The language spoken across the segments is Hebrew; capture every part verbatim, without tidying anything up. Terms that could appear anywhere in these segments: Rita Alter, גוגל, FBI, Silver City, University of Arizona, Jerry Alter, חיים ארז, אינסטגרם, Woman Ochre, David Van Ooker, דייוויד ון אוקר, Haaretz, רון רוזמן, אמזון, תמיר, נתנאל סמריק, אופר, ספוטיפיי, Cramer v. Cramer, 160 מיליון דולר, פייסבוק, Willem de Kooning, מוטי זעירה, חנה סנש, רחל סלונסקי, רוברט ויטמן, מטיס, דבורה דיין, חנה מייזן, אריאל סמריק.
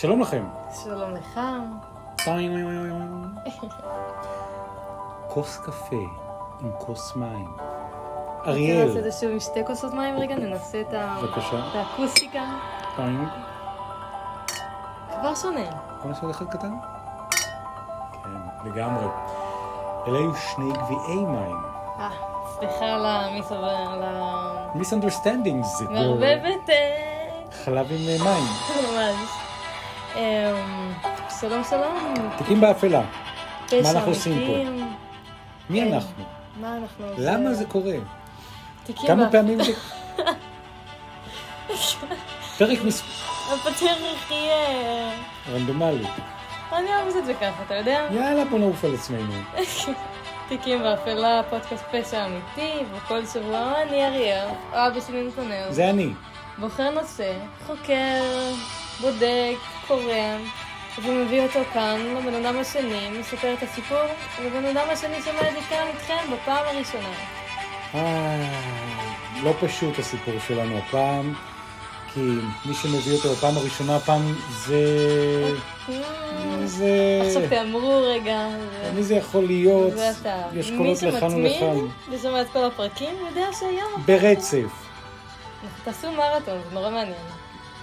שלום לכם. שלום לך. כוס קפה עם כוס מים. אריאל. נעשה את זה שוב עם שתי כוסות מים רגע, ננסה את האקוסטיקה. פעמים. כבר שונה. בוא נעשה עוד אחד קטן? כן, לגמרי. אלה היו שני גביעי מים. אה, סליחה על המיס... מיסאנדרסטנדינגס. מערבבת. חלב עם מים. ממש. שלום שלום. תיקים באפלה. מה אנחנו עושים פה? מי אנחנו? מה אנחנו עושים? למה זה קורה? כמה פעמים זה... פרק מספר... הפתרח יהיה... רנדומלי. אני אוהב את זה ככה, אתה יודע? יאללה, בוא נעוף על עצמנו. תיקים באפלה, פודקאסט פשע אמיתי, וכל שבוע אני אריאל, או אבא שלי נתנאל. זה אני. בוחר נושא, חוקר, בודק, קורא, ומביא אותו כאן, לבן אדם השני, מספר את הסיפור, ובן אדם השני שומע את זה כאן איתכם בפעם הראשונה. אה, לא פשוט הסיפור שלנו הפעם, כי מי שמביא אותו בפעם הראשונה הפעם זה... זה... עכשיו תאמרו רגע. מי זה יכול להיות? זה אתה. יש קולות לכאן ולכאן. ושומע את כל הפרקים, יודע שהיום... ברצף. תעשו מרתון, זה נורא מעניין.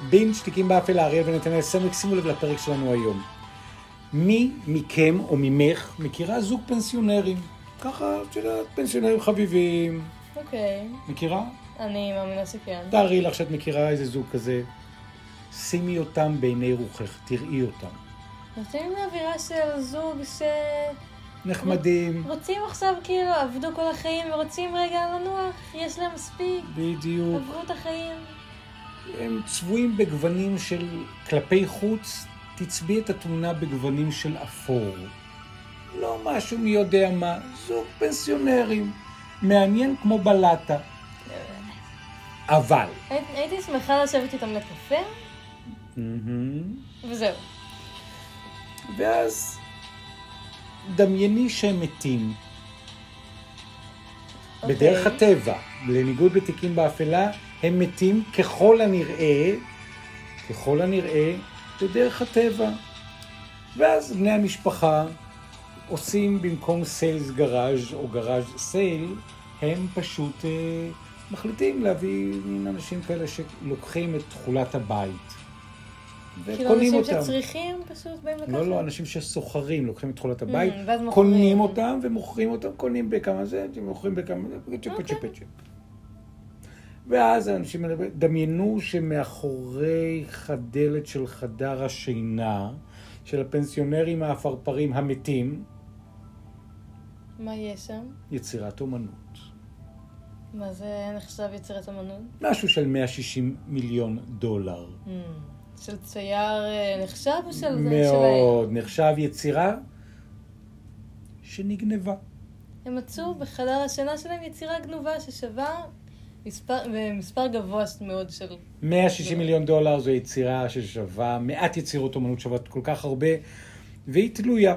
בין שתיקים באפלה, אריאל ונתנאל סמק, שימו לב לפרק שלנו היום. מי מכם או ממך מכירה זוג פנסיונרים? ככה, שאלת, פנסיונרים חביבים. אוקיי. מכירה? אני מאמינה שכן. תארי לך שאת מכירה איזה זוג כזה. שימי אותם בעיני רוחך, תראי אותם. נותנים מהאווירה של זוג ש... נחמדים. רוצים עכשיו כאילו, עבדו כל החיים ורוצים רגע לנוח, יש להם מספיק. בדיוק. עברו את החיים. הם צבועים בגוונים של כלפי חוץ, תצביע את התמונה בגוונים של אפור. לא משהו מי יודע מה, זוג פנסיונרים. מעניין כמו בלטה. אבל... הייתי שמחה לשבת איתם לקפה? וזהו. ואז דמייני שהם מתים. בדרך הטבע, לניגוד בתיקים באפלה, הם מתים ככל הנראה, ככל הנראה, בדרך הטבע. ואז בני המשפחה עושים במקום סיילס גראז' או גראז' סייל, הם פשוט אה, מחליטים להביא מין אנשים כאלה שלוקחים את תכולת הבית. כאילו אנשים אותם. שצריכים פשוט באים לקחת? לא, לא, אנשים שסוחרים, לוקחים את תכולת הבית, mm, קונים אותם ומוכרים אותם, קונים בכמה זה, מוכרים בכמה זה, okay. צ'פ צ'פ צ'פ. ואז האנשים דמיינו שמאחורי חדלת של חדר השינה, של הפנסיונרים האפרפרים המתים, מה יש שם? יצירת אומנות. מה זה נחשב יצירת אומנות? משהו של מאה ושישים מיליון דולר. Mm, של צייר נחשב או של זה? מאוד, נחשב יצירה שנגנבה. הם מצאו בחדר השינה שלהם יצירה גנובה ששווה... מספר, מספר גבוה מאוד של... מאה ושישים מיליון דולר זו יצירה ששווה, מעט יצירות אומנות שוות כל כך הרבה, והיא תלויה.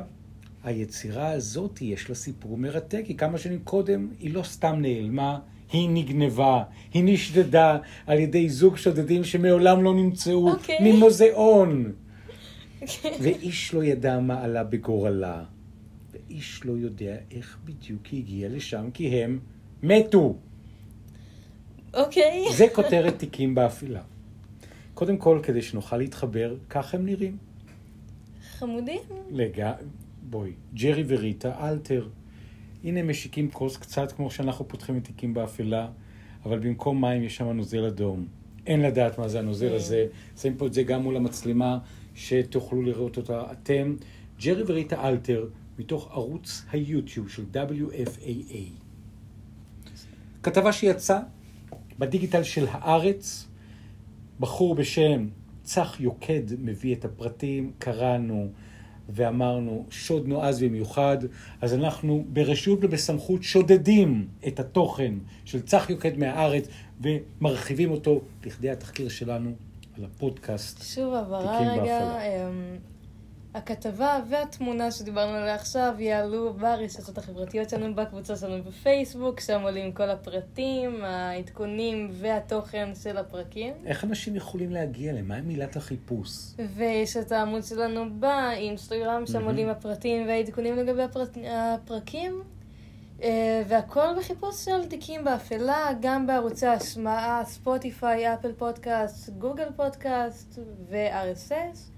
היצירה הזאת יש לה סיפור מרתק, כי כמה שנים קודם היא לא סתם נעלמה, היא נגנבה, היא נשדדה על ידי זוג שודדים שמעולם לא נמצאו okay. ממוזיאון. Okay. ואיש לא ידע מה עלה בגורלה, ואיש לא יודע איך בדיוק היא הגיעה לשם, כי הם מתו. אוקיי. זה כותרת תיקים באפלה. קודם כל, כדי שנוכל להתחבר, כך הם נראים. חמודים. רגע, בואי, ג'רי וריטה אלתר. הנה הם משיקים כוס קצת כמו שאנחנו פותחים את תיקים באפלה, אבל במקום מים יש שם נוזל אדום. אין לדעת מה זה הנוזל הזה. שמים פה את זה גם מול המצלמה, שתוכלו לראות אותה אתם. ג'רי וריטה אלתר, מתוך ערוץ היוטיוב של דאבליו אף איי איי. כתבה שיצאה, בדיגיטל של הארץ, בחור בשם צח יוקד מביא את הפרטים, קראנו ואמרנו שוד נועז במיוחד, אז אנחנו ברשות ובסמכות שודדים את התוכן של צח יוקד מהארץ, ומרחיבים אותו לכדי התחקיר שלנו על הפודקאסט. שוב, עברה רגע, הכתבה והתמונה שדיברנו עליה עכשיו יעלו ברשתות החברתיות שלנו, בקבוצה שלנו בפייסבוק, שם עולים כל הפרטים, העדכונים והתוכן של הפרקים. איך אנשים יכולים להגיע להם? מה מילת החיפוש? ויש את העמוד שלנו באינסטגרם, שם עולים הפרטים והעדכונים לגבי הפרקים. והכל בחיפוש של תיקים באפלה, גם בערוצי השמעה, ספוטיפיי, אפל פודקאסט, גוגל פודקאסט ו-אר אס אס.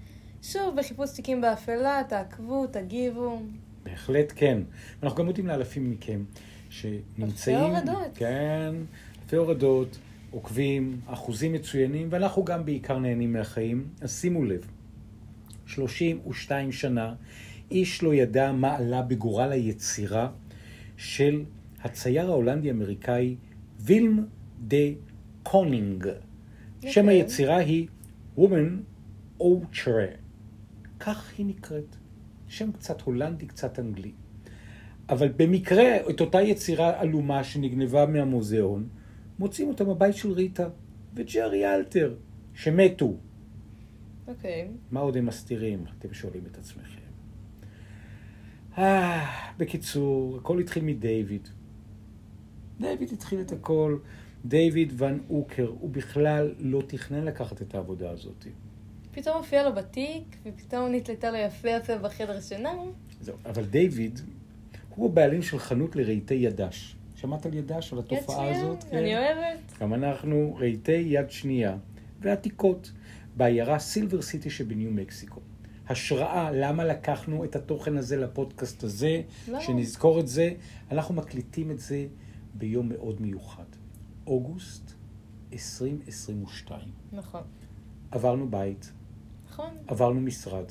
שוב, בחיפוש תיקים באפלה, תעקבו, תגיבו. בהחלט כן. אנחנו גם מודים לאלפים מכם שנמצאים... אלפי הורדות. כן, אלפי הורדות, עוקבים, אחוזים מצוינים, ואנחנו גם בעיקר נהנים מהחיים. אז שימו לב, שלושים ושתיים שנה, איש לא ידע מה עלה בגורל היצירה של הצייר ההולנדי-אמריקאי וילם דה קונינג. Okay. שם היצירה היא Woman Ochre. כך היא נקראת. שם קצת הולנדי, קצת אנגלי. אבל במקרה, את אותה יצירה אלומה שנגנבה מהמוזיאון, מוצאים אותה בבית של ריטה וג'רי אלתר, שמתו. אוקיי. Okay. מה עוד הם מסתירים? אתם שואלים את עצמכם. אה, בקיצור, הכל התחיל מדייוויד. דייוויד התחיל את הכל. דייוויד ון אוקר, הוא בכלל לא תכנן לקחת את העבודה הזאת. פתאום הופיע לו בתיק, ופתאום נתלתה לו יפה יפה בחדר שינה. זהו, אבל דייוויד, הוא הבעלים של חנות לרהיטי ידש. שמעת על ידש, על התופעה יד הזאת? יד שנייה, אני כן. אוהבת. גם אנחנו רהיטי יד שנייה, ועתיקות, בעיירה סילבר סיטי שבניו מקסיקו. השראה, למה לקחנו את התוכן הזה לפודקאסט הזה, לא. שנזכור את זה. אנחנו מקליטים את זה ביום מאוד מיוחד. אוגוסט עשרים עשרים ושתיים. נכון. עברנו בית. נכון. עברנו משרד.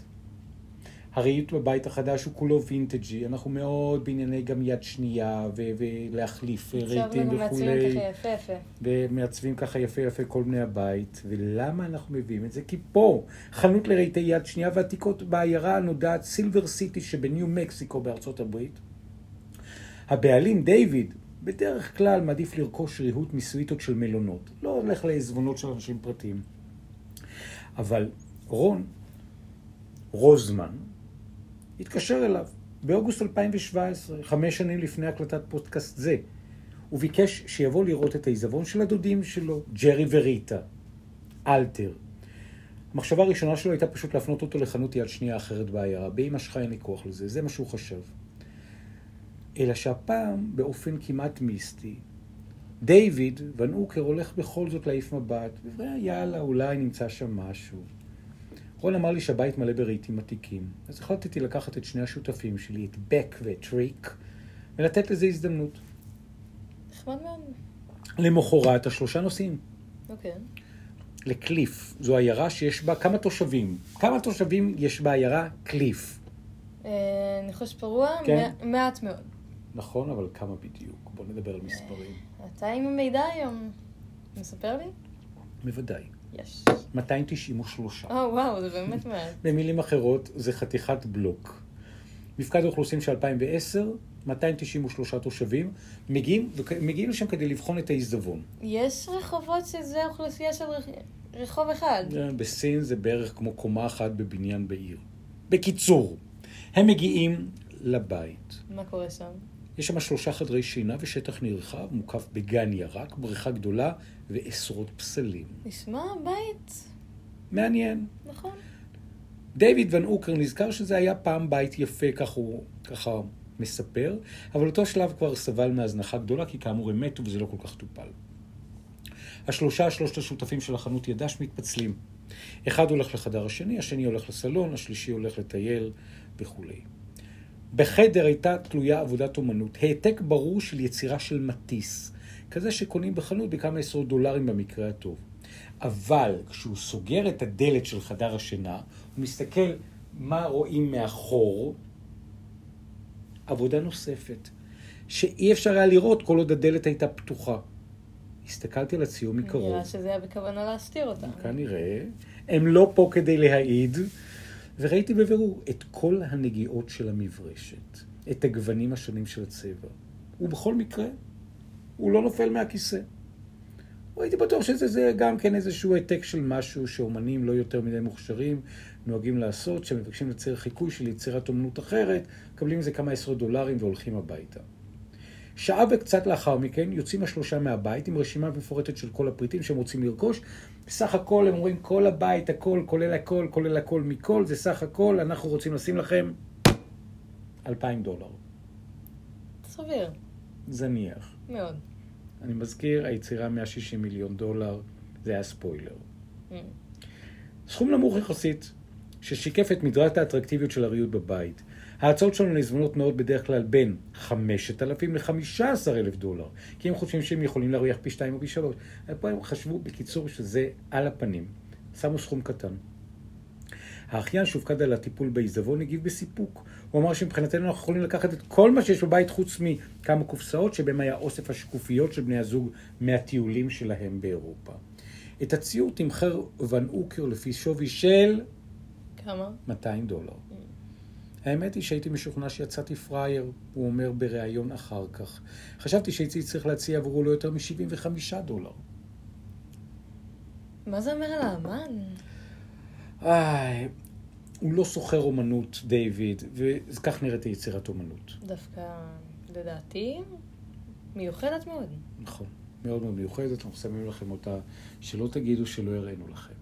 הרעיות בבית החדש הוא כולו וינטג'י. אנחנו מאוד בענייני גם יד שנייה, ו- ולהחליף רהיטים וכולי. מעצבים ככה יפה יפה. ומעצבים ככה יפה יפה כל בני הבית. ולמה אנחנו מביאים את זה? כי פה חנות לרהיטי יד שנייה ועתיקות בעיירה הנודעת סילבר סיטי שבניו מקסיקו בארצות הברית. הבעלים דיוויד בדרך כלל מעדיף לרכוש ריהוט מסוויטות של מלונות. לא הולך לעזבונות של אנשים פרטיים. אבל רון רוזמן התקשר אליו באוגוסט אלפיים שבע עשרה, חמש שנים לפני הקלטת פודקאסט זה. הוא ביקש שיבוא לראות את העיזבון של הדודים שלו, ג'רי וריטה, אלתר. המחשבה הראשונה שלו הייתה פשוט להפנות אותו לחנות יד שנייה אחרת בעיירה. באמא שלך אין לי כוח לזה, זה מה שהוא חשב. אלא שהפעם, באופן כמעט מיסטי, דיוויד ון אוקר הולך בכל זאת להעיף מבט, ויאללה, אולי נמצא שם משהו. רון אמר לי שהבית מלא ברהיטים עתיקים, אז החלטתי לקחת את שני השותפים שלי, את בק ואת ריק, ולתת לזה הזדמנות. נחמד מאוד. למחרת, השלושה נוסעים. אוקיי. לקליף, זו עיירה שיש בה כמה תושבים. כמה תושבים יש בעיירה? קליף. ניחוש פרוע? מעט מאוד. נכון, אבל כמה בדיוק? בואו נדבר על מספרים. אתה עם המידע היום. מספר לי? בוודאי. יש. מאתיים תשעים ושלוש. אה, וואו, זה באמת מעט. במילים אחרות, זה חתיכת בלוק. מפקד האוכלוסין של אלפיים ועשר, מאתיים תשעים ושלושה תושבים, מגיעים, מגיעים לשם כדי לבחון את העיזבון. יש רחובות שזה האוכלוסייה של רחוב אחד. בסין זה בערך כמו קומה אחת בבניין בעיר. בקיצור, הם מגיעים לבית. מה קורה שם? יש שם שלושה חדרי שינה ושטח נרחב, מוקף בגן ירק, בריכה גדולה ועשרות פסלים. נשמע בית. מעניין. נכון. דיוויד ון אוקר נזכר שזה היה פעם בית יפה, כך הוא ככה מספר, אבל אותו שלב כבר סבל מהזנחה גדולה, כי כאמור הם מתו וזה לא כל כך טופל. השלושה, שלושת השותפים של החנות ידש מתפצלים. אחד הולך לחדר השני, השני הולך לסלון, השלישי הולך לטייל וכולי. בחדר הייתה תלויה עבודת אומנות, העתק ברור של יצירה של מטיס, כזה שקונים בחנות בכמה עשרות דולרים במקרה הטוב. אבל כשהוא סוגר את הדלת של חדר השינה, הוא מסתכל מה רואים מאחור, עבודה נוספת, שאי אפשר היה לראות כל עוד הדלת הייתה פתוחה. הסתכלתי על הציור מקרוב. נראה שזה היה בכוונה להסתיר אותם. כנראה, הם לא פה כדי להעיד, וראיתי בבירור את כל הנגיעות של המברשת, את הגוונים השונים של הצבע. ובכל מקרה, הוא לא נופל מהכיסא. הייתי בטוח שזה גם כן איזשהו העתק של משהו שאומנים לא יותר מדי מוכשרים נוהגים לעשות, שמבקשים לצייר חיקוי של יצירת אומנות אחרת, מקבלים איזה כמה עשרות דולרים והולכים הביתה. שעה וקצת לאחר מכן יוצאים השלושה מהבית עם רשימה מפורטת של כל הפריטים שהם רוצים לרכוש. בסך הכל הם אומרים כל הבית, הכל, כולל הכל, כולל הכל מכל, זה סך הכל, אנחנו רוצים לשים לכם אלפיים דולר. סביר. זניח. מאוד. אני מזכיר, היצירה מאה ושישים מיליון דולר, זה היה ספוילר. Mm. סכום נמוך יחסית, ששיקף את מדרת האטרקטיביות של הריהוט בבית. ההצעות שלנו להזמנות נעות בדרך כלל בין חמשת אלפים ל-חמישה עשר אלף דולר, כי הם חושבים שהם יכולים להרוויח פי שתיים או פי שלוש. פה הם חשבו בקיצור שזה על הפנים. שמו סכום קטן. האחיין שהופקד על הטיפול בעיזבון הגיב בסיפוק. הוא אמר שמבחינתנו אנחנו יכולים לקחת את כל מה שיש בבית חוץ מכמה קופסאות שבהם היה אוסף השקופיות של בני הזוג מהטיולים שלהם באירופה. את הציור תמחר ון אוקר לפי שווי של... כמה? מאתיים דולר. האמת היא שהייתי משוכנע שיצאתי פרייר, הוא אומר בריאיון אחר כך. חשבתי שהייתי צריך להציע עבורו לא יותר מ-שבעים וחמישה דולר. מה זה אומר על האמן? איי, הוא לא סוחר אומנות, דיוויד, וכך נראית יצירת אומנות. דווקא, לדעתי, מיוחדת מאוד. נכון, מאוד מאוד מיוחדת, אנחנו שמים לכם אותה, שלא תגידו שלא הראינו לכם.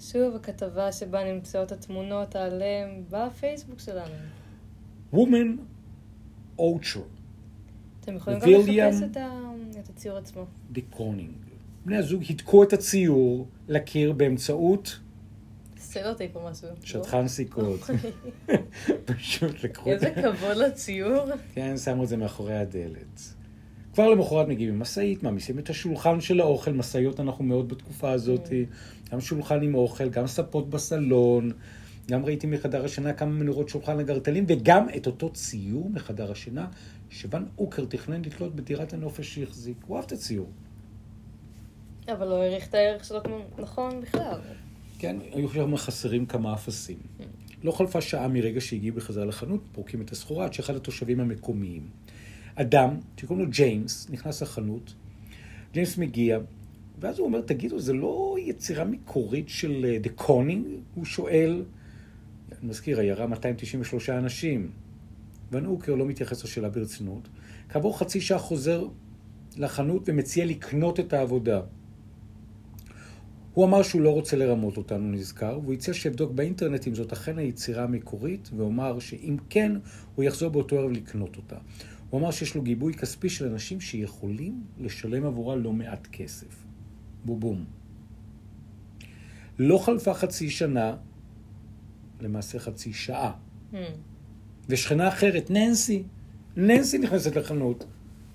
שוב, הכתבה שבה נמצאות התמונות עליהם בפייסבוק שלנו. Woman Ochre. אתם יכולים גם לחפש את, ה... את הציור עצמו. דה קונינג. בני הזוג הדקו את הציור לקיר באמצעות... סלוטייפ או משהו. שטחן סיכות. פשוט לקחו... איזה כבוד לציור. כן, שמו את זה מאחורי הדלת. כבר למחרת מגיעים מסעית, מעמיסים את השולחן של האוכל, מסעיות אנחנו מאוד בתקופה הזאת, גם שולחן עם אוכל, גם ספות בסלון, גם ראיתי מחדר השינה כמה מנורות שולחן לגרטלים, וגם את אותו ציור מחדר השינה, שוון אוקר תכנן לתלות בדירת הנופש שהחזיק. הוא אהב את הציור. אבל לא העריך את הערך שלו נכון בכלל. כן, היו שם חסרים כמה אפסים. לא חלפה שעה מרגע שהגיעו בחזרה לחנות, פורקים את הסחורה, עד שאחד התושבים המקומיים. אדם, שקוראים לו ג'יימס, נכנס לחנות, ג'יימס מגיע, ואז הוא אומר, תגידו, זה לא יצירה מקורית של דה קונינג? הוא שואל, אני מזכיר, הירה מאתיים תשעים ושלושה אנשים, ון אוקר לא מתייחס לשאלה ברצינות, כעבור חצי שעה חוזר לחנות ומציע לקנות את העבודה. הוא אמר שהוא לא רוצה לרמות אותנו, נזכר, והוא הציע שיבדוק באינטרנט אם זאת אכן היצירה המקורית, ואומר שאם כן, הוא יחזור באותו ערב לקנות אותה. הוא אמר שיש לו גיבוי כספי של אנשים שיכולים לשלם עבורה לא מעט כסף. בובום. לא חלפה חצי שנה, למעשה חצי שעה. Mm. ושכנה אחרת, ננסי, ננסי נכנסת לחנות.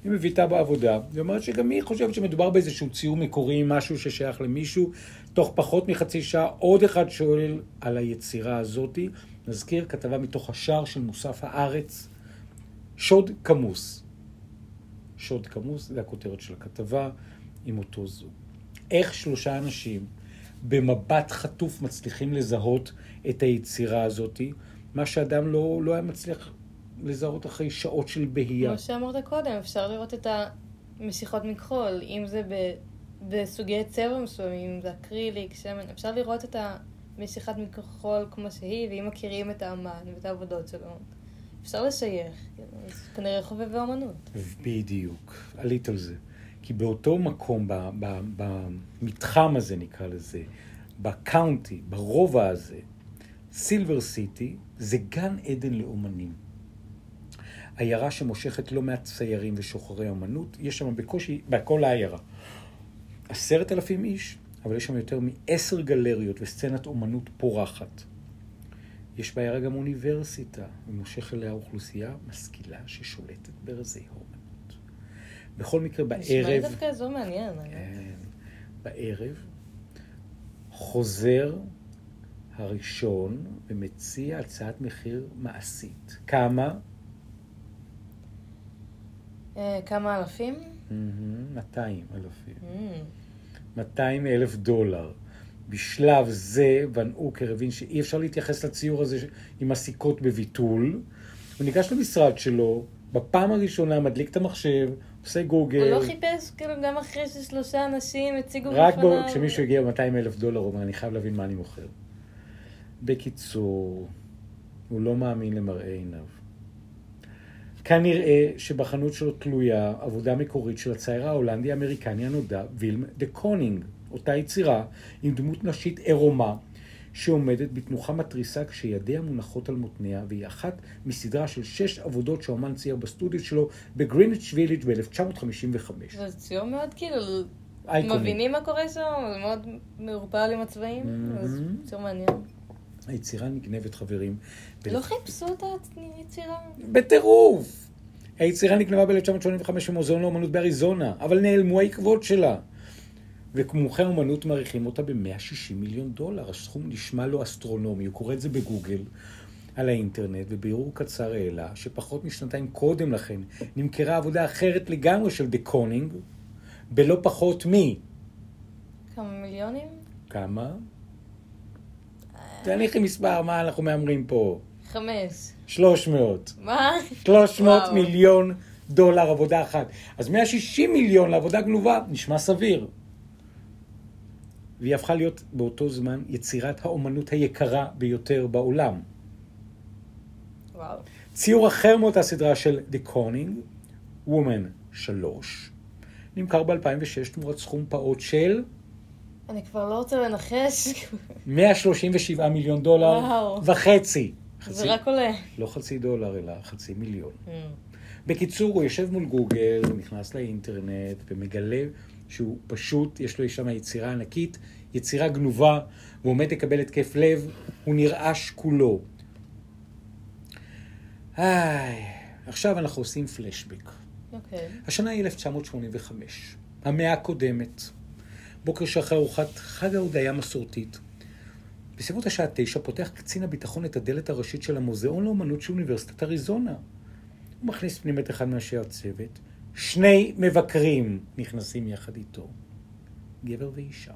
היא מביטה בעבודה, ואומרת שגם היא חושבת שמדובר באיזשהו ציור מקורי, משהו ששייך למישהו. תוך פחות מחצי שעה, עוד אחד שואל על היצירה הזאת. נזכיר כתבה מתוך השער של מוסף הארץ, שוד כמוס. שוד כמוס, זה הכותרת של הכתבה, עם אותו זו. איך שלושה אנשים במבט חטוף מצליחים לזהות את היצירה הזאת, מה שאדם לא, לא היה מצליח לזהות אחרי שעות של בהייה. כמו שאמרת קודם, אפשר לראות את המשיכות מכחול, אם זה ב, בסוגי צבע מסוימים, אם זה אקריליק, שמן, אפשר לראות את המשיכת מכחול כמו שהיא, ואם מכירים את האמן ואת העבודות שלו. אפשר לשייך, כנראה חובבי אומנות. בדיוק, עלית על זה. כי באותו מקום, במתחם הזה נקרא לזה, בקאונטי, ברובע הזה, סילבר סיטי, זה גן עדן לאומנים. עיירה שמושכת לא מעט ציירים ושוחרי אומנות, יש שם בקושי, בכל העיירה. עשרת אלפים איש, אבל יש שם יותר מעשר גלריות וסצנת אומנות פורחת. יש בעיירה גם אוניברסיטה, ומושך אליה אוכלוסייה משכילה ששולטת ברזי הומנות. בכל מקרה, בערב... נשמע לי דווקא זו מעניין. בערב חוזר הראשון ומציע הצעת מחיר מעשית. כמה? כמה אלפים? מאתיים אלפים. מאתיים אלף דולר. בשלב זה, ון אוקר הבין שאי אפשר להתייחס לציור הזה עם הסיכות בביטול. הוא ניגש למשרד שלו, בפעם הראשונה מדליק את המחשב, עושה גוגל. הוא לא חיפש, כאילו, גם אחרי ששלושה אנשים הציגו בפניו. רק בו, כשמישהו הגיע מאתיים אלף דולר, הוא אומר, אני חייב להבין מה אני מוכר. בקיצור, הוא לא מאמין למראה עיניו. כאן נראה שבחנות שלו תלויה עבודה מקורית של הצייר ההולנדי-אמריקני הנודע, וילם דה קונינג, אותה יצירה עם דמות נשית עירומה, שעומדת בתנוחה מטריסה כשידיה מונחות על מותניה, והיא אחת מסדרה של שש עבודות שהאמן צייר בסטודיו שלו בגריניץ' ויליג' ב-אלף תשע מאות חמישים וחמש. זה ציור מאוד כאילו, מבינים מה קורה שם, זה מאוד מעורפל עם הצבעים, אז ציור מעניין. היצירה נגנבת, חברים. לא חיפשו את היצירה? בטירוף! היצירה נגנבה ב-אלף תשע מאות שמונים וחמש במוזיאון לאומנות באריזונה, אבל נעלמו העקבות שלה. וכמומחי אומנות מעריכים אותה ב-מאה ושישים מיליון דולר. הסכום נשמע לו אסטרונומי, הוא קורא את זה בגוגל, על האינטרנט, ובירור קצר העלה, שפחות משנתיים קודם לכן נמכרה עבודה אחרת לגמרי של דה קונינג, בלא פחות מי. כמה מיליונים? כמה? תניחי מספר, מה אנחנו מאמרים פה? חמש. שלוש מאות. מה? שלוש מאות מיליון דולר עבודה אחת. אז מאה ושישים מיליון לעבודה גנובה, נשמע סביר. והיא הפכה להיות באותו זמן יצירת האומנות היקרה ביותר בעולם. וואו. ציור אחר מאותה הסדרה של דה קונינג, וומן שלוש, נמכר ב-אלפיים ושש תמורת סכום פעוט של... אני כבר לא רוצה לנחש. מאה שלושים ושבעה מיליון דולר וחצי. זה רק עולה. לא חצי דולר, אלא חצי מיליון. בקיצור, הוא יושב מול גוגל, הוא נכנס לאינטרנט ומגלה שהוא פשוט, יש לו שם יצירה ענקית, יצירה גנובה, הוא עומד לקבל התקף לב, הוא נרעש כולו. איי, עכשיו אנחנו עושים פלשבק. אוקיי. השנה היא אלף תשע מאות שמונים וחמש, המאה הקודמת. בוקר שאחר ארוחת חג ההודיה מסורתית. בסביבות השעה תשע פותח קצין הביטחון את הדלת הראשית של המוזיאון לאומנות של אוניברסיטת אריזונה. הוא מכניס פנים את אחד מאנשי הצוות. שני מבקרים נכנסים יחד איתו. גבר ואישה.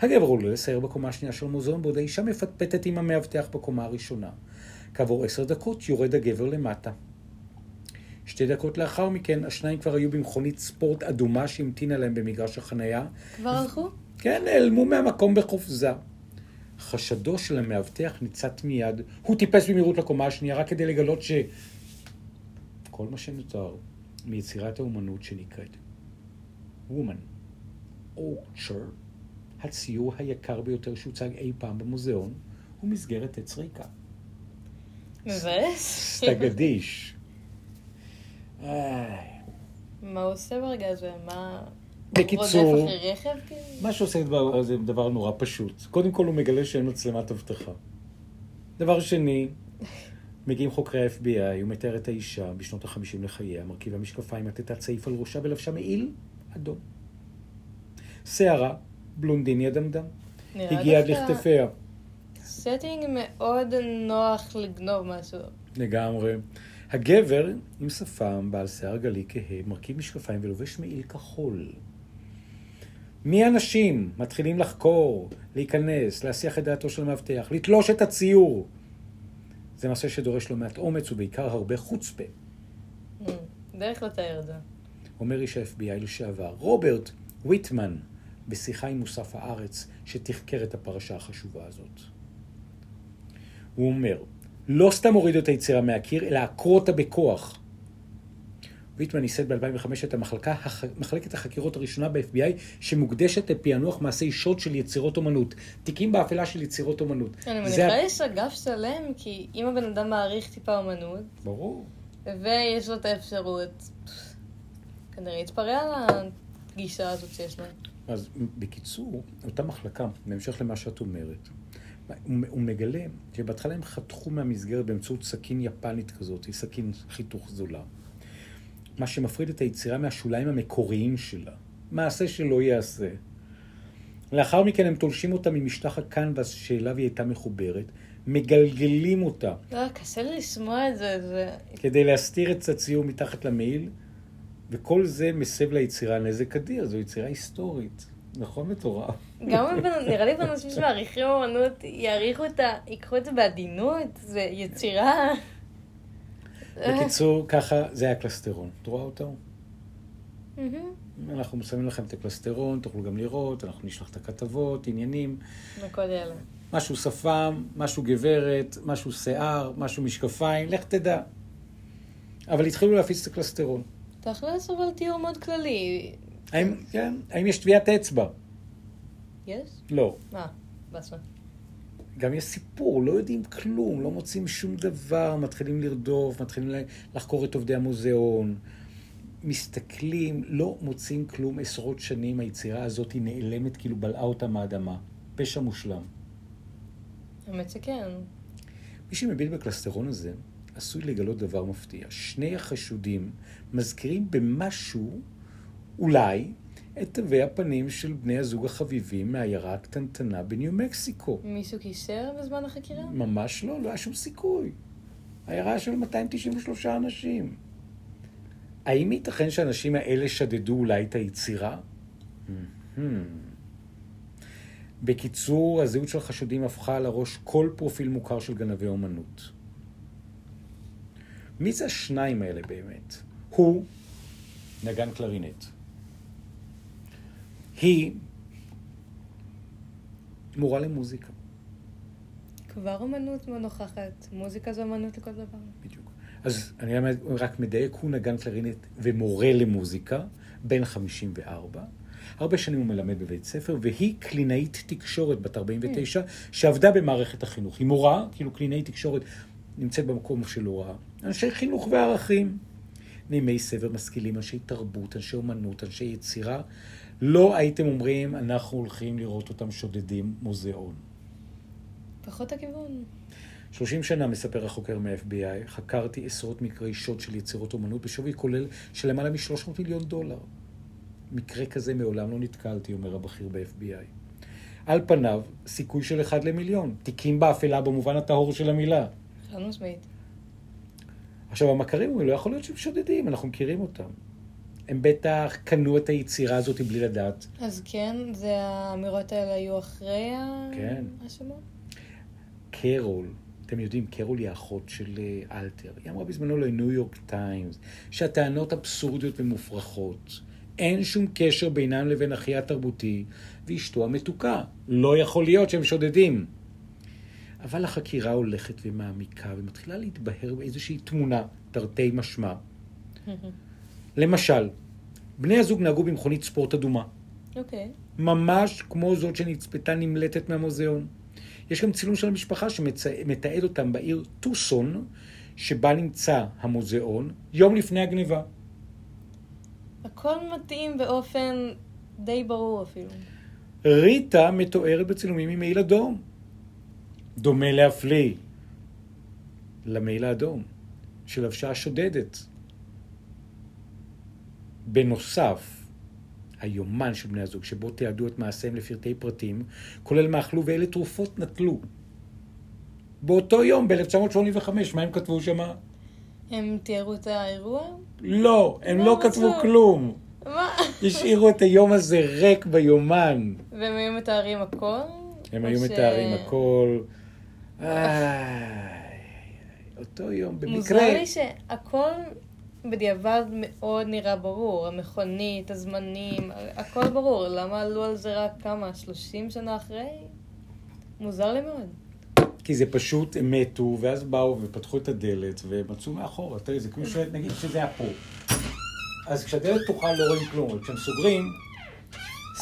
הגבר עולה לסייר בקומה השנייה של המוזיאון, בעוד האישה מפטפטת עם המאבטח בקומה הראשונה. כעבור עשר דקות יורד הגבר למטה. שתי דקות לאחר מכן, השניים כבר היו במכונית ספורט אדומה שהמתינה להם במגרש החנייה. כבר הלכו? כן, נעלמו מהמקום בחופזה. חשדו של המאבטח ניצת מיד. הוא טיפס במהירות לקומה השנייה רק כדי לגלות ש... כל מה שנותר מיצירת האומנות שנקראת Woman Ochre, הציור היקר ביותר שהוצג אי פעם במוזיאון, הוא מסגרת עץ ריקה. מבאס? סטגדיש. מה הוא עושה ברגע הזה? מה... בקיצור, רודף אחרי רכב? מה שעושה זה דבר נורא פשוט. קודם כל הוא מגלה שאין מצלמת אבטחה. דבר שני, מגיעים חוקרי ה-אף בי איי, הוא מתאר את האישה בשנות ה-חמישים לחייה, מרכיב המשקפיים, עטתה צעיף על ראשה ולבשה מעיל אדום. שערה, בלונדיני אדמדם, הגיעה עד לכתפיה. סטינג מאוד נוח לגנוב משהו. לגמרי. הגבר עם שפם, בעל שיער גלי כהה, מרכיב משקפיים ולובש מעיל כחול. מי האנשים מתחילים לחקור, להיכנס, להסיח את דעתו של המאבטח, לתלוש את הציור? זה מעשה שדורש לו מעט אומץ ובעיקר הרבה חוצפה. דרך לא תאר את זה. אומר איש ה-אף בי איי לשעבר, רוברט ויטמן, בשיחה עם מוסף הארץ שתחקר את הפרשה החשובה הזאת. הוא אומר, לא סתם הורידו את היצירה מהקיר, אלא עקרו אותה בכוח. ויטמן ייסד ב-אלפיים וחמש את המחלקה, מחלקת החקירות הראשונה ב-אף בי איי, שמוקדשת לפענוח מעשי שוד של יצירות אומנות. תיקים באפלה של יצירות אומנות. אני מניחה יש אגף שלם, כי אם הבן אדם מעריך טיפה אומנות... ברור. ויש לו את האפשרות... כנראה יתפרע על הגישה הזאת שיש לו. אז בקיצור, אותה מחלקה, בהמשך למה שאת אומרת, הוא מגלה שבהתחלה הם חתכו מהמסגרת באמצעות סכין יפנית כזאת, היא סכין חיתוך זולה. מה שמפריד את היצירה מהשוליים המקוריים שלה. מעשה שלא יעשה. לאחר מכן הם תולשים אותה ממשטח הקנבס שאליו היא הייתה מחוברת, מגלגלים אותה. לא, קשה לשמוע את זה. זה... כדי להסתיר את הציור מתחת למעיל, וכל זה מסב ליצירה נזק אדיר, זו יצירה היסטורית. נכון מטורף. גם נראה לי אנשים שמעריכים אומנות, יעריכו אותה, יקחו את זה בעדינות, זה יצירה... בקיצור, ככה, זה היה קלסטרון. את רואה אותו? אנחנו מסיימים לכם את הקלסטרון, תוכלו גם לראות, אנחנו נשלח את הכתבות, עניינים. מכל אלה. משהו שפם, משהו גברת, משהו שיער, משהו משקפיים, לך תדע. אבל התחילו להפיץ את הקלסטרון. תכלס, אבל תהיו מאוד כללי. כן, האם יש טביעת אצבע? יש? לא. מה? בסדר. גם יש סיפור, לא יודעים כלום, לא מוצאים שום דבר, מתחילים לרדוף, מתחילים לחקור את עובדי המוזיאון, מסתכלים, לא מוצאים כלום. עשרות שנים היצירה הזאת היא נעלמת, כאילו בלעה אותה מהאדמה. פשע מושלם. האמת שכן. מי שמביט בקלסטרון הזה עשוי לגלות דבר מפתיע. שני החשודים מזכירים במשהו, אולי, את תווי הפנים של בני הזוג החביבים מהעיירה הקטנטנה בניו מקסיקו. מישהו קישר בזמן החקירה? ממש לא, לא היה שום סיכוי. העיירה של מאתיים תשעים ושלושה אנשים. האם ייתכן שהאנשים האלה שדדו אולי את היצירה? בקיצור, הזהות של החשודים הפכה על הראש כל פרופיל מוכר של גנבי אומנות. מי זה השניים האלה באמת? הוא נגן קלרינט. היא מורה למוזיקה. כבר אומנות מנוכחת, מוזיקה זו אומנות לכל דבר. בדיוק. אז אני רק מדייק, הוא נגן קלרינט ומורה למוזיקה, בן חמישים וארבע. הרבה שנים הוא מלמד בבית ספר, והיא קלינאית תקשורת בת ארבעים ותשע, שעבדה במערכת החינוך. היא מורה, כאילו קלינאית תקשורת, נמצאת במקום של הוראה. אנשי חינוך וערכים, נימי סבר משכילים, אנשי תרבות, אנשי אומנות, אנשי יצירה, לא הייתם אומרים, אנחנו הולכים לראות אותם שודדים מוזיאון. פחות הכיוון. שלושים שנה, מספר החוקר מה-אף בי איי, חקרתי עשרות מקרי שוד של יצירות אומנות, בשווי כולל של למעלה מ-שלוש מאות מיליון דולר. מקרה כזה מעולם לא נתקלתי, אומר הבכיר ב-אף בי איי. על פניו, סיכוי של אחד למיליון. תיקים באפלה במובן הטהור של המילה. חלנו סמית. עכשיו, המכרים הוא לא יכול להיות שהם שודדים, אנחנו מכירים אותם. הם בטח קנו את היצירה הזאת בלי לדעת. אז כן, זה האמירות האלה היו אחרי כן. השמות? קרול, אתם יודעים, קרול היא האחות של אלתר. היא אמרה בזמנו לניו יורק טיימס, שהטענות אבסורדיות ומופרכות. אין שום קשר בינם לבין אחיה התרבותי ואשתו המתוקה. לא יכול להיות שהם שודדים. אבל החקירה הולכת ומעמיקה ומתחילה להתבהר באיזושהי תמונה, תרתי משמע. למשל, בני הזוג נהגו במכונית ספורט אדומה. אוקיי. ממש כמו זאת שנצפתה נמלטת מהמוזיאון. יש גם צילום של המשפחה שמתעד אותם בעיר טוסון, שבה נמצא המוזיאון, יום לפני הגניבה. הכל מתאים באופן די ברור אפילו. ריטה מתוארת בצילומים עם מעיל אדום. דומה להפליא למעיל האדום, שלבשה השודדת. בנוסף, היומן של בני הזוג, שבו תיעדו את מעשיהם לפרטי פרטים, כולל מאכלו ואלה תרופות נטלו. באותו יום, ב-אלף תשע מאות שמונים וחמש, מה הם כתבו שמה? הם תיארו את האירוע? לא, הם לא כתבו כלום. מה? השאירו את היום הזה רק ביומן. והם היו מתארים הכל? הם היו מתארים הכל. אותו יום, במקרה... מוזר לי שהכל... בדיעבד מאוד נראה ברור, המכונית, הזמנים, הכל ברור. למה עלו על זה רק כמה, שלושים שנה אחרי? מוזר לי מאוד. כי זה פשוט, הם מתו, ואז באו ופתחו את הדלת, ומצאו מאחורה. תראי, זה כמו שנגיד שזה היה פה. אז כשהדלת פתוחה לא רואים כלום, כשהם סוגרים,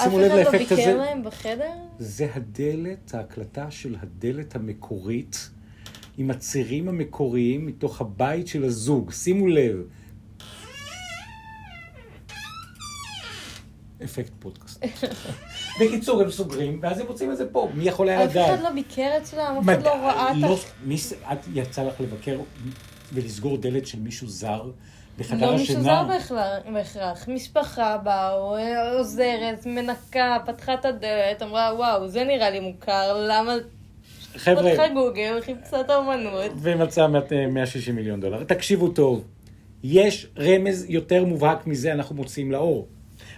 שימו לב לאפקט הזה. אף אחד לא ביקר להם בחדר? זה הדלת, ההקלטה של הדלת המקורית, עם הצירים המקוריים מתוך הבית של הזוג. שימו לב. אפקט פודקאסט. בקיצור, הם סוגרים, ואז הם מוצאים את זה פה. מי יכול היה לדעת? אף אחד לא ביקר אצלם, אף אחד לא רואה אותך. את יצא לך לבקר ולסגור דלת של מישהו זר בחדר השינה? לא מישהו זר בהכרח. משפחה באו, עוזרת, מנקה, פתחה את הדלת, אמרה, וואו, זה נראה לי מוכר, למה... חבר'ה... פתחה גוגל, חיפשה את האומנות. ומצאה מאה שישים מיליון דולר. תקשיבו טוב, יש רמז יותר מובהק מזה אנחנו מוצאים לאור.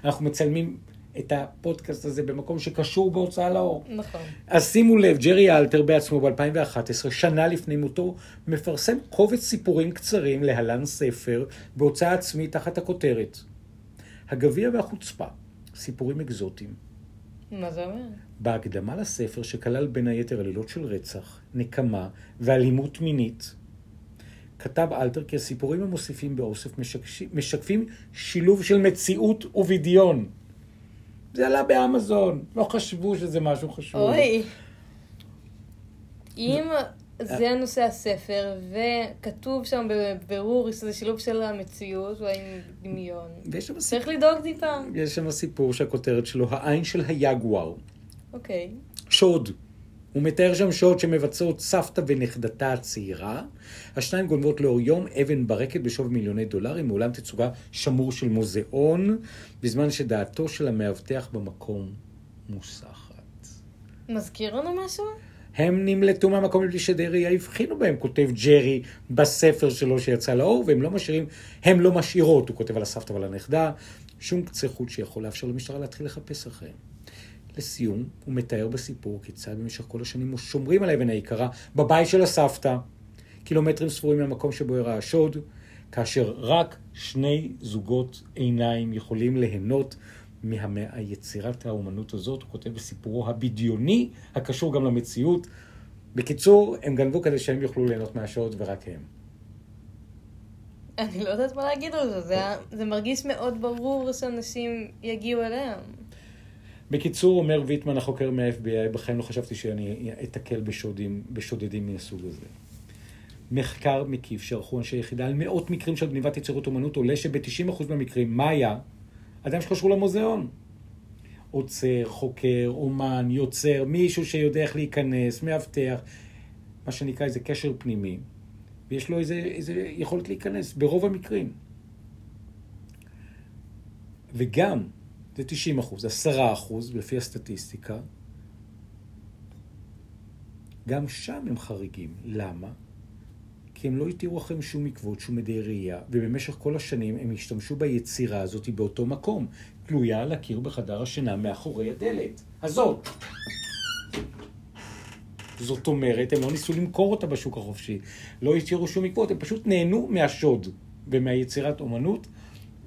אנחנו מצלמים את הפודקאסט הזה במקום שקשור בהוצאה לאור. נכון. אז שימו לב, ג'רי אלתר בעצמו ב-אלפיים ואחת עשרה, שנה לפני מותו, מפרסם קובץ סיפורים קצרים להלן ספר בהוצאה עצמית תחת הכותרת. הגביע והחוצפה, סיפורים אקזוטיים. מה זה אומר? בהקדמה לספר שכלל בין היתר עלילות של רצח, נקמה ואלימות מינית, כתב אלתר כי הסיפורים המוסיפים באוסף משקפים, משקפים שילוב של מציאות ובדיון. זה עלה באמזון, לא חשבו שזה משהו חשוב. אוי, אם זה נושא הספר וכתוב שם בבירור שזה שילוב של המציאות והדמיון, צריך לדאוג טיפה. יש שם סיפור שהכותרת שלו, העין של היגואר. אוקיי. שוד. הוא מתאר שם שעות שמבצעות סבתא ונכדתה הצעירה. השניים גונבות לאור יום אבן ברקת בשווי מיליוני דולרים, מעולם תצוגה שמור של מוזיאון, בזמן שדעתו של המאבטח במקום מוסחת. מזכיר לנו משהו? הם נמלטו מהמקום מבלי שדריה הבחינו בהם, כותב ג'רי בספר שלו שיצא לאור, והם לא משאירים, הם לא משאירות, הוא כותב על הסבתא ועל הנכדה, שום קצה חוט שיכול לאפשר למשטרה להתחיל לחפש אחריהם. לסיום, הוא מתאר בסיפור כיצד במשך כל השנים הוא שומרים על האבן העיקרה בבית של הסבתא, קילומטרים ספורים מהמקום שבו הראה השוד, כאשר רק שני זוגות עיניים יכולים ליהנות מהיצירת האומנות הזאת, הוא כותב בסיפורו הבדיוני, הקשור גם למציאות. בקיצור, הם גנבו כדי שהם יוכלו ליהנות מהשוד ורק הם. אני לא יודעת מה להגיד על זה, זה, זה מרגיש מאוד ברור שאנשים יגיעו אליהם. בקיצור, אומר ויטמן, החוקר מה-אף בי איי, בחיים לא חשבתי שאני אתקל בשודים, בשודדים מהסוג הזה. מחקר מקיף שערכו אנשי יחידה על מאות מקרים של גניבת יצירות אומנות, עולה שב-תשעים אחוז מהמקרים, מה היה? אדם שקשור למוזיאון. עוצר, חוקר, אומן, יוצר, מישהו שיודע איך להיכנס, מאבטח, מה שנקרא איזה קשר פנימי, ויש לו איזה, איזה יכולת להיכנס, ברוב המקרים. וגם, זה תשעים אחוז, עשרה אחוז, לפי הסטטיסטיקה. גם שם הם חריגים. למה? כי הם לא יתירו אחריהם שום עקבות, שום מדי ראייה, ובמשך כל השנים הם השתמשו ביצירה הזאת באותו מקום, תלויה על הקיר בחדר השינה מאחורי הדלת. הזאת. זאת אומרת, הם לא ניסו למכור אותה בשוק החופשי, לא יתירו שום עקבות, הם פשוט נהנו מהשוד ומהיצירת אומנות,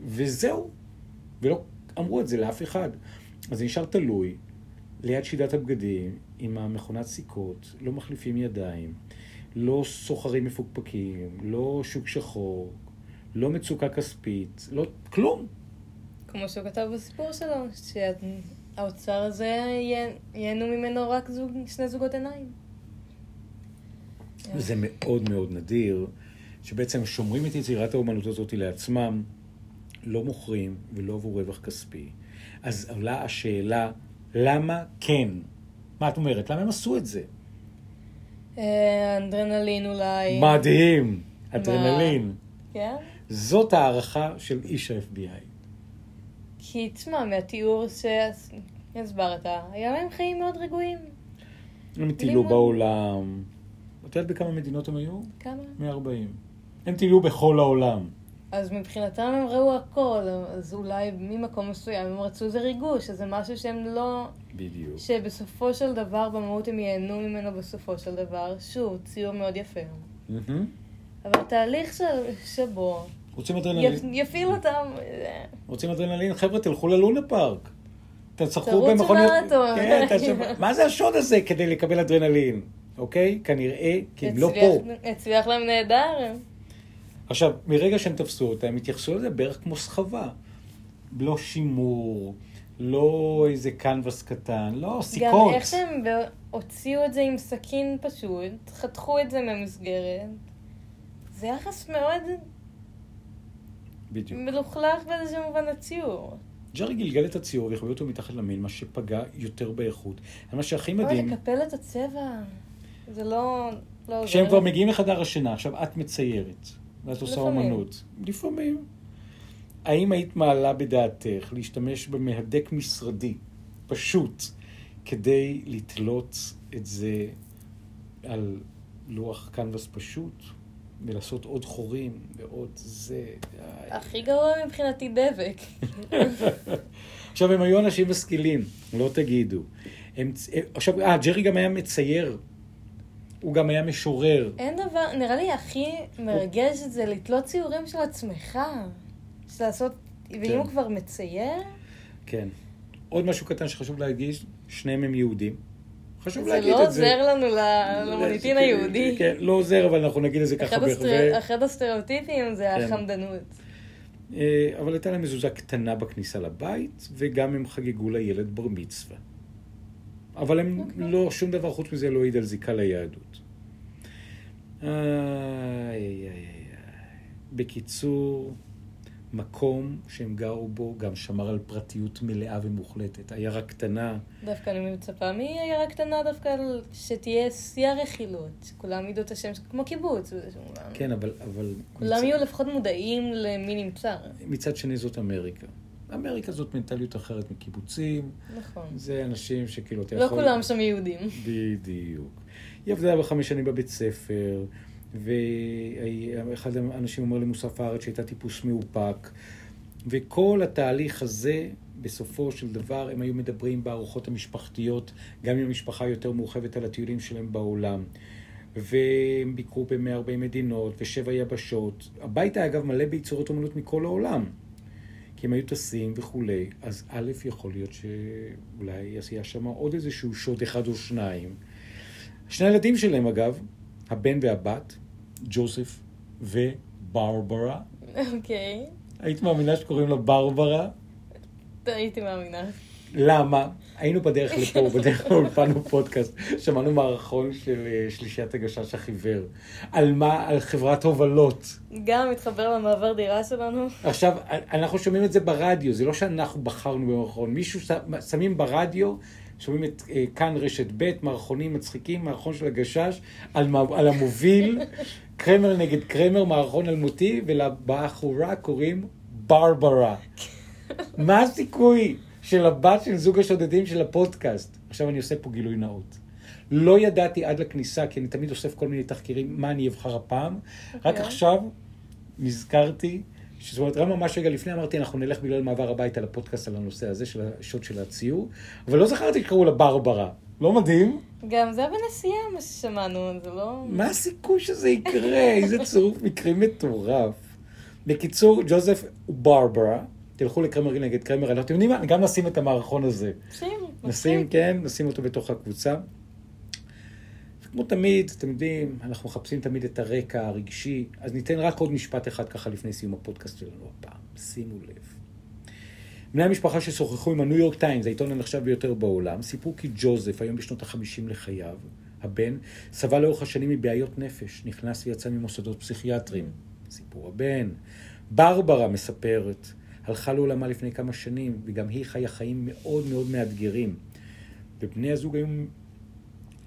וזהו. ולא אמרו את זה לאף אחד. אז זה נשאר תלוי, ליד שידת הבגדים, עם המכונת סיכות, לא מחליפים ידיים, לא סוחרים מפוקפקים, לא שוק שחור, לא מצוקה כספית, לא כלום. כמו שהוא כתב בסיפור שלו, שהאוצר הזה ייהנו ממנו רק זוג, שני זוגות עיניים. זה מאוד מאוד נדיר, שבעצם שומרים את יצירת האומנות הזאת לעצמם, לא מוכרים ולא עבור רווח כספי. אז עולה השאלה, למה כן? מה את אומרת? למה הם עשו את זה? אדרנלין אולי. מדהים, אדרנלין. כן? זאת הערכה של איש ה-אף בי איי. כי תשמע, מהתיאור שהסברת, היה להם חיים מאוד רגועים. הם טיילו בעולם. את יודעת בכמה מדינות הם היו? כמה? מאה וארבעים. הם טיילו בכל העולם. אז מבחינתם הם ראו הכל, אז אולי ממקום מסוים הם רצו איזה ריגוש, אז זה משהו שהם לא... בדיוק. שבסופו של דבר, במהות הם ייהנו ממנו בסופו של דבר, שוב, ציור מאוד יפה. Mm-hmm. אבל תהליך של... שבו... רוצים אדרנלין? יפ... יפיל אותם... רוצים אדרנלין? חבר'ה, תלכו ללונה פארק. תצחקו במכוניות... תרוץ מרתון. כן, תשמע... מה זה השוד הזה כדי לקבל אדרנלין? אוקיי? כנראה, כי הם לא פה. הצליח להם נהדר. עכשיו, מרגע שהם תפסו אותה, הם התייחסו לזה בערך כמו סחבה. לא שימור, לא איזה קנבס קטן, לא, סיכות. גם איך שהם הוציאו את זה עם סכין פשוט, חתכו את זה ממסגרת. זה יחס מאוד... בדיוק. מלוכלך באיזשהו מובן הציור. ג'רי גלגל את הציור והחביא אותו מתחת למין, מה שפגע יותר באיכות. מה שהכי מדהים... לא, לקפל את הצבע. זה לא... לא כשהם כבר מגיעים לחדר השינה, עכשיו את מציירת. ואת עושה אומנות. לפעמים. האם היית מעלה בדעתך להשתמש במהדק משרדי, פשוט, כדי לתלות את זה על לוח קנבס פשוט, ולעשות עוד חורים ועוד זה? הכי גרוע מבחינתי דבק. עכשיו, הם היו אנשים משכילים, לא תגידו. הם... עכשיו, אה, ג'רי גם היה מצייר. הוא גם היה משורר. אין דבר, נראה לי הכי מרגש את זה, לתלות ציורים של עצמך, של לעשות ואם הוא כבר מצייר? כן. עוד משהו קטן שחשוב להדגיש, שניהם הם יהודים. חשוב להגיד את זה. זה לא עוזר לנו למוניטין היהודי. כן, לא עוזר, אבל אנחנו נגיד את זה ככה. אחד הסטריאוטיפים זה החמדנות. אבל הייתה להם מזוזה קטנה בכניסה לבית, וגם הם חגגו לילד בר מצווה. אבל הם לא, שום דבר חוץ מזה לא העיד על זיקה ליהדות. בקיצור, מקום שהם גרו בו גם שמר על פרטיות מלאה ומוחלטת. עיירה קטנה. דווקא אני מצפה מי עיירה קטנה דווקא שתהיה שיא רכילות, שכולם ידעו את השם, כמו קיבוץ. כן, אבל... אבל כולם מצ... יהיו לפחות מודעים למי נמצא. מצד שני זאת אמריקה. אמריקה זאת מנטליות אחרת מקיבוצים. נכון. זה אנשים שכאילו... לא יכול... כולם שם יהודים. בדיוק. היא עבדה בחמש שנים בבית ספר, ואחד האנשים אומר למוסף הארץ שהייתה טיפוס מאופק, וכל התהליך הזה בסופו של דבר הם היו מדברים בארוחות המשפחתיות, גם עם המשפחה יותר מורחבת על הטיולים שלהם בעולם, והם ביקרו ב-מאה וארבעים מדינות ושבע יבשות. הבית היה אגב מלא ביצורות אומנות מכל העולם, כי הם היו טסים וכולי. אז א', יכול להיות שאולי היה שם עוד איזשהו שוד אחד או שניים. שני הילדים שלהם אגב, הבן והבת, ג'וסף וברברה. אוקיי. היית מאמינה שקוראים לה ברברה? הייתי מאמינה. למה? היינו בדרך לפה, בדרך לאולפנו פודקאסט, שמענו מערכון של שלישיית הגשש החיוור. על מה? על חברת הובלות. גם מתחבר למעבר דירה שלנו. עכשיו, אנחנו שומעים את זה ברדיו, זה לא שאנחנו בחרנו במערכון. מישהו שמים ברדיו, שומעים את כאן רשת ב', מערכונים מצחיקים, מערכון של הגשש, על, על המוביל, קרמר נגד קרמר, מערכון אלמותי, ולבחורה קוראים ברברה. מה הסיכוי של הבת של זוג השודדים של הפודקאסט? עכשיו אני עושה פה גילוי נאות. לא ידעתי עד לכניסה, כי אני תמיד אוסף כל מיני תחקירים, מה אני אבחר הפעם. Okay. רק עכשיו נזכרתי, זאת אומרת, רמה ממש רגע לפני אמרתי, אנחנו נלך בגלל מעבר הביתה לפודקאסט על הנושא הזה, של השוט של הציור, אבל לא זכרתי שקראו לה ברברה. לא מדהים? גם זה בנסיעה מה ששמענו, זה לא... מה הסיכוי שזה יקרה? איזה צירוף מקרים מטורף. בקיצור, ג'וזף וברברה, תלכו לקרמר נגד קרמר, אתם יודעים מה? גם נשים את המערכון הזה. נשים, נשים, כן, נשים אותו בתוך הקבוצה. כמו תמיד, אתם יודעים, אנחנו מחפשים תמיד את הרקע הרגשי, אז ניתן רק עוד משפט אחד ככה לפני סיום הפודקאסט שלנו הפעם. שימו לב. בני המשפחה ששוחחו עם הניו יורק טיימס, העיתון הנחשב ביותר בעולם, סיפרו כי ג'וזף, היום בשנות החמישים לחייו, הבן, סבל לאורך השנים מבעיות נפש, נכנס ויצא ממוסדות פסיכיאטרים. סיפור הבן. ברברה מספרת, הלכה לעולמה לפני כמה שנים, וגם היא חיה חיים מאוד מאוד מאתגרים. ובני הזוג היום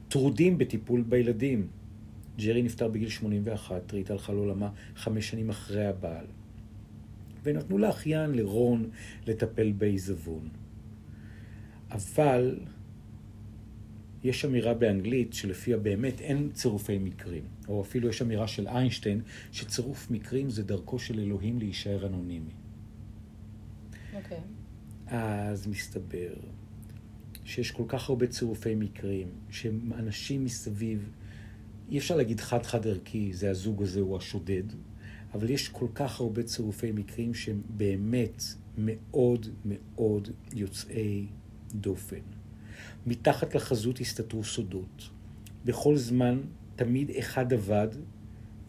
טרודים בטיפול בילדים. ג'רי נפטר בגיל שמונים ואחת, ריטה הלכה לעולמה חמש שנים אחרי הבעל. ונתנו לאחיין, לרון, לטפל בעיזבון. אבל יש אמירה באנגלית שלפיה באמת אין צירופי מקרים, או אפילו יש אמירה של איינשטיין, שצירוף מקרים זה דרכו של אלוהים להישאר אנונימי. אוקיי. Okay. אז מסתבר שיש כל כך הרבה צירופי מקרים, שאנשים מסביב, אי אפשר להגיד חד-חד ערכי, זה הזוג הזה הוא השודד, אבל יש כל כך הרבה צירופי מקרים שהם באמת מאוד מאוד יוצאי דופן. מתחת לחזות הסתתרו סודות. בכל זמן תמיד אחד עבד,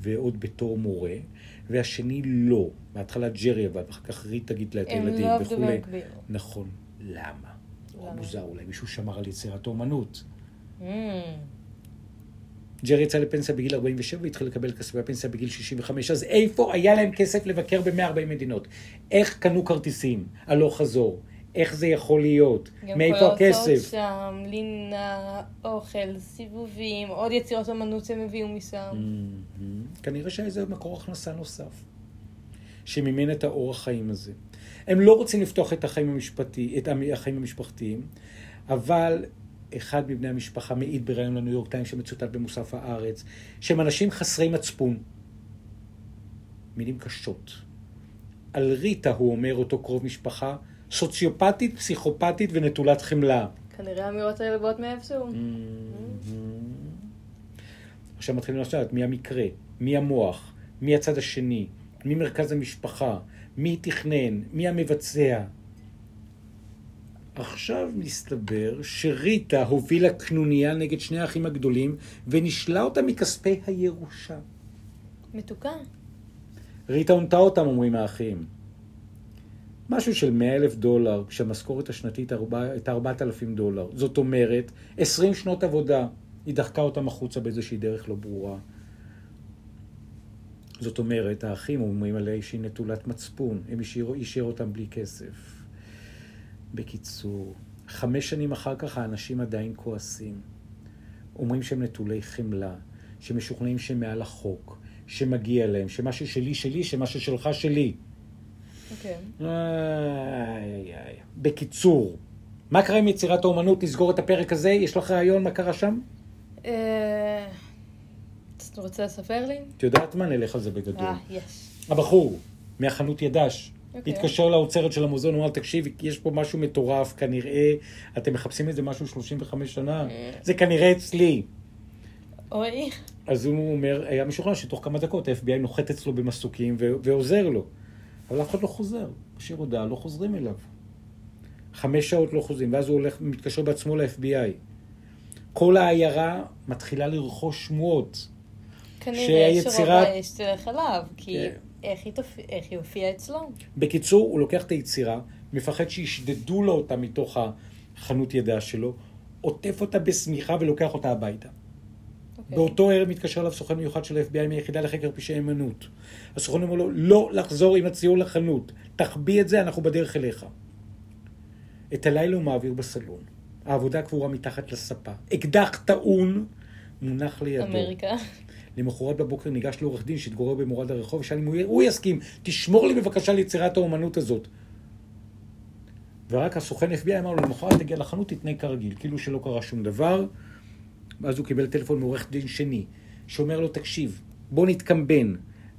ועוד בתור מורה, והשני לא. בהתחלה ג'רי עבד, ואחר כך ריטה גידלה את הילדים וכו'. הם לא עבדו במקביל. נכון. למה? מוזר, אולי מישהו שמר על יצירת אומנות. ג'רי יצא לפנסיה בגיל ארבעים ושבע והתחיל לקבל כספי הפנסיה בגיל שישים וחמש. אז איפה היה להם כסף לבקר ב-מאה וארבעים מדינות? איך קנו כרטיסים? הלוך חזור. איך זה יכול להיות? מאיפה הכסף? גם כל שם, לינה, אוכל, סיבובים, עוד יצירות אומנות הם הביאו משם. כנראה שהיה איזה מקור הכנסה נוסף, שממין את האורח חיים הזה. הם לא רוצים לפתוח את החיים, המשפטי, את החיים המשפחתיים, אבל אחד מבני המשפחה מעיד בראיון לניו יורק טיים שמצוטט במוסף הארץ, שהם אנשים חסרי מצפון. מילים קשות. על ריטה הוא אומר אותו קרוב משפחה, סוציופתית, פסיכופתית ונטולת חמלה. כנראה אמירות האלה באות מאיפשהו. עכשיו מתחילים לשאול מי המקרה, מי המוח, מי הצד השני, מי מרכז המשפחה, מי תכנן, מי המבצע. עכשיו מסתבר שריטה הובילה קנוניה נגד שני האחים הגדולים ונשלה אותה מכספי הירושה. מתוקה. ריטה הונתה אותם, אומרים האחים. משהו של מאה אלף דולר, כשהמשכורת השנתית הייתה ארבעת אלפים דולר. זאת אומרת, עשרים שנות עבודה, היא דחקה אותם החוצה באיזושהי דרך לא ברורה. זאת אומרת, האחים אומרים עליה שהיא נטולת מצפון, הם השאירו אותם בלי כסף. בקיצור, חמש שנים אחר כך האנשים עדיין כועסים. אומרים שהם נטולי חמלה, שמשוכנעים שמעל החוק, שמגיע להם, שמשהו שלי שלי, שמשהו שלך שלי. אוקיי. איי, איי. בקיצור, מה קרה עם יצירת האומנות? נסגור את הפרק הזה, יש לך רעיון מה קרה שם? אה... אתה רוצה לספר לי? את יודעת מה? נלך על זה בגדול. אה, יש. הבחור, מהחנות ידש, התקשר לאוצרת של המוזיאון, אומר, תקשיב, יש פה משהו מטורף, כנראה, אתם מחפשים איזה משהו שלושים וחמש שנה, זה כנראה אצלי. אוי. אז הוא אומר, היה משוכנע שתוך כמה דקות ה-אף בי איי נוחת אצלו במסוקים ועוזר לו. אבל אף אחד לא חוזר. בשיר הודעה, לא חוזרים אליו. חמש שעות לא חוזרים, ואז הוא הולך, מתקשר בעצמו ל-אף בי איי. כל העיירה מתחילה לרכוש שמועות. כנראה שרובה יש תלך עליו, כי איך היא הופיעה אצלו? בקיצור, הוא לוקח את היצירה, מפחד שישדדו לו אותה מתוך החנות ידע שלו, עוטף אותה בסמיכה ולוקח אותה הביתה. באותו ערב מתקשר אליו סוכן מיוחד של ה-אף בי איי מהיחידה לחקר פשעי אמנות. הסוכן אומר לו, לא לחזור עם הציור לחנות, תחביא את זה, אנחנו בדרך אליך. את הלילה הוא מעביר בסלון. העבודה קבורה מתחת לספה. אקדח טעון מונח לידו. אמריקה. למחרת בבוקר ניגש לעורך דין שהתגורר במורד הרחוב, ושאל אם הוא יסכים, תשמור לי בבקשה ליצירת האומנות הזאת. ורק הסוכן אף בי איי אמר לו, למחרת תגיע לחנות, תתנהג כרגיל, כאילו שלא קרה שום דבר. ואז הוא קיבל טלפון מעורך דין שני, שאומר לו, תקשיב, בוא נתקמבן,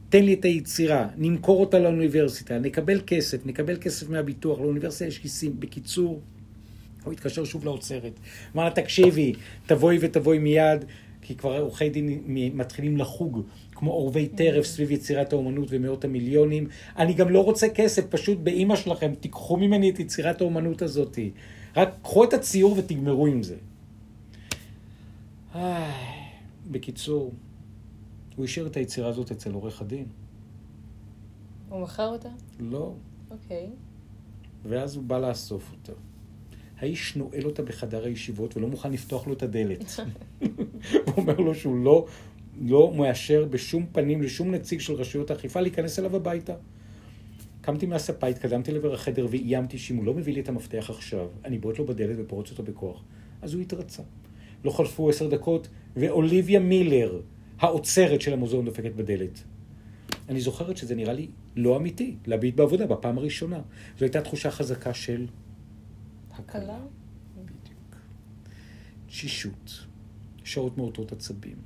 תן לי את היצירה, נמכור אותה לאוניברסיטה, נקבל כסף, נקבל כסף מהביטוח, לאוניברסיטה יש כיסים. בקיצור, הוא התקשר שוב לאוצרת. אמר לה, תקשיבי, תבואי ותבואי מיד, כי כבר עורכי דין מתחילים לחוג, כמו עורבי טרף סביב יצירת האומנות ומאות המיליונים. אני גם לא רוצה כסף, פשוט באמא שלכם, תיקחו ממני את יצירת האומנות הזאת. רק קחו את הציור ותגמרו עם זה. בקיצור, הוא השאיר את היצירה הזאת אצל עורך הדין. הוא מכר אותה? לא. אוקיי. ואז הוא בא לאסוף אותה. האיש נועל אותה בחדר הישיבות ולא מוכן לפתוח לו את הדלת. הוא אומר לו שהוא לא, לא מאשר בשום פנים לשום נציג של רשויות האכיפה להיכנס אליו הביתה. קמתי מהספה, התקדמתי לבר החדר ואיימתי שאם הוא לא מביא לי את המפתח עכשיו, אני בועט לו בדלת ופורץ אותו בכוח. אז הוא התרצה. לא חלפו עשר דקות, ואוליביה מילר, האוצרת של המוזיאון, דופקת בדלת. אני זוכרת שזה נראה לי לא אמיתי, להביט בעבודה בפעם הראשונה. זו הייתה תחושה חזקה של... הקלה. בדיוק. שישות, שעות מאותות עצבים.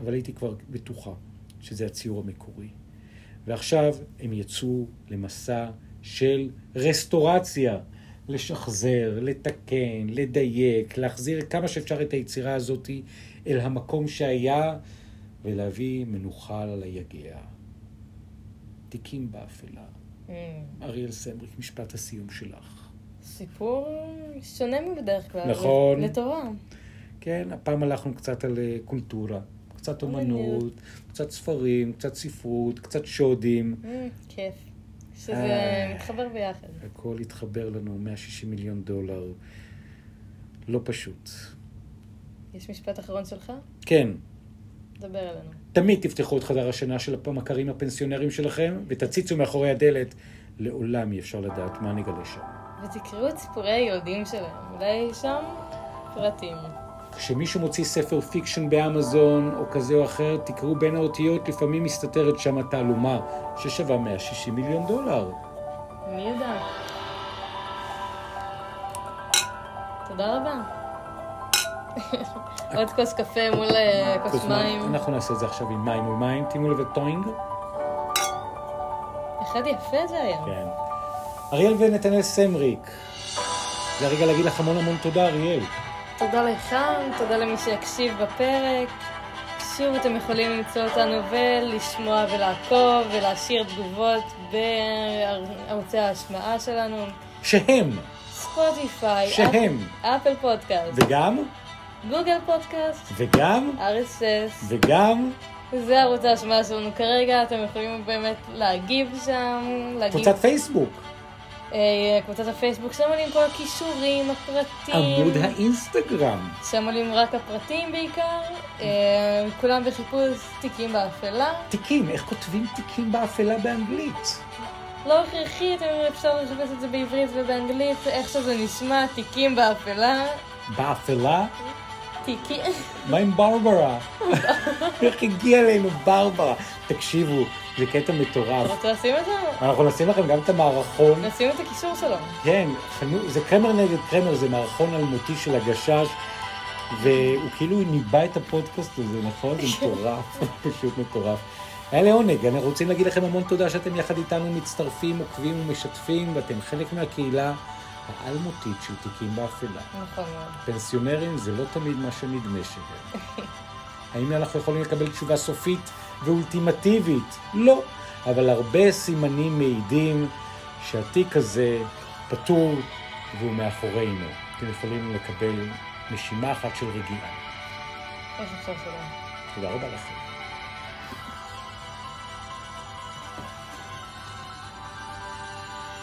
אבל הייתי כבר בטוחה שזה הציור המקורי. ועכשיו הם יצאו למסע של רסטורציה. לשחזר, לתקן, לדייק, להחזיר כמה שאפשר את היצירה הזאת אל המקום שהיה, ולהביא מנוחה על היגע. תיקים באפלה. Mm. אריאל סמריק, משפט הסיום שלך. סיפור שונה מבדרך כלל. נכון. לתורה. כן, הפעם הלכנו קצת על קולטורה, קצת אומנות, קצת ספרים, קצת ספרות, קצת שודים. Mm, כיף. שזה מתחבר ביחד. הכל התחבר לנו, מאה ושישים מיליון דולר. לא פשוט. יש משפט אחרון שלך? כן. דבר עלינו. תמיד תפתחו את חדר השינה של המכרים הפנסיונרים שלכם, ותציצו מאחורי הדלת. לעולם אי אפשר לדעת מה נגלה שם. ותקראו את סיפורי היהודים שלהם. אולי שם פרטים. כשמישהו מוציא ספר פיקשן באמזון או כזה או אחר, תקראו בין האותיות, לפעמים מסתתרת שם התעלומה ששווה מאה ושישים מיליון דולר. מי יודע? תודה רבה. עוד כוס קפה מול כוס מים. אנחנו נעשה את זה עכשיו עם מים מול מים. תימו לב טוינג. אחד יפה זה היה. כן. אריאל ונתנאל סמריק. זה הרגע להגיד לך המון המון תודה, אריאל. תודה לכם, תודה למי שיקשיב בפרק, שוב אתם יכולים למצוא אותנו ולשמוע ולעקוב ולהשאיר תגובות בערוצי ההשמעה שלנו. שהם. ספוטיפיי. שהם. אפל פודקאסט. וגם. גוגל פודקאסט. וגם. אר אס אס. וגם. זה ערוץ ההשמעה שלנו כרגע, אתם יכולים באמת להגיב שם. להגיב... קבוצת פייסבוק. קבוצת הפייסבוק, שם עולים כל הכישורים, הפרטים. עמוד האינסטגרם. שם עולים רק הפרטים בעיקר. כולם בחיפוש תיקים באפלה. תיקים, איך כותבים תיקים באפלה באנגלית? לא הכרחית, אפשר לשפס את זה בעברית ובאנגלית, איך שזה נשמע, תיקים באפלה. באפלה? תיקים. מה עם ברברה? איך הגיע אלינו ברברה? תקשיבו. זה קטע מטורף. אתה רוצה לשים את זה? אנחנו נשים לכם גם את המערכון. נשים את הקישור שלו. כן, זה קרמר נגד קרמר, זה מערכון אלמותי של הגשש, והוא כאילו ניבא את הפודקאסט הזה, נכון? זה מטורף, פשוט מטורף. היה לעונג, אנחנו רוצים להגיד לכם המון תודה שאתם יחד איתנו מצטרפים, עוקבים ומשתפים, ואתם חלק מהקהילה האלמותית של תיקים באפלה. נכון. פנסיונרים זה לא תמיד מה שנדמה שלהם. האם אנחנו יכולים לקבל תשובה סופית ואולטימטיבית? לא. אבל הרבה סימנים מעידים שהתיק הזה פתור והוא מאחורינו. אתם יכולים לקבל נשימה אחת של רגיעה. תודה רבה לכם.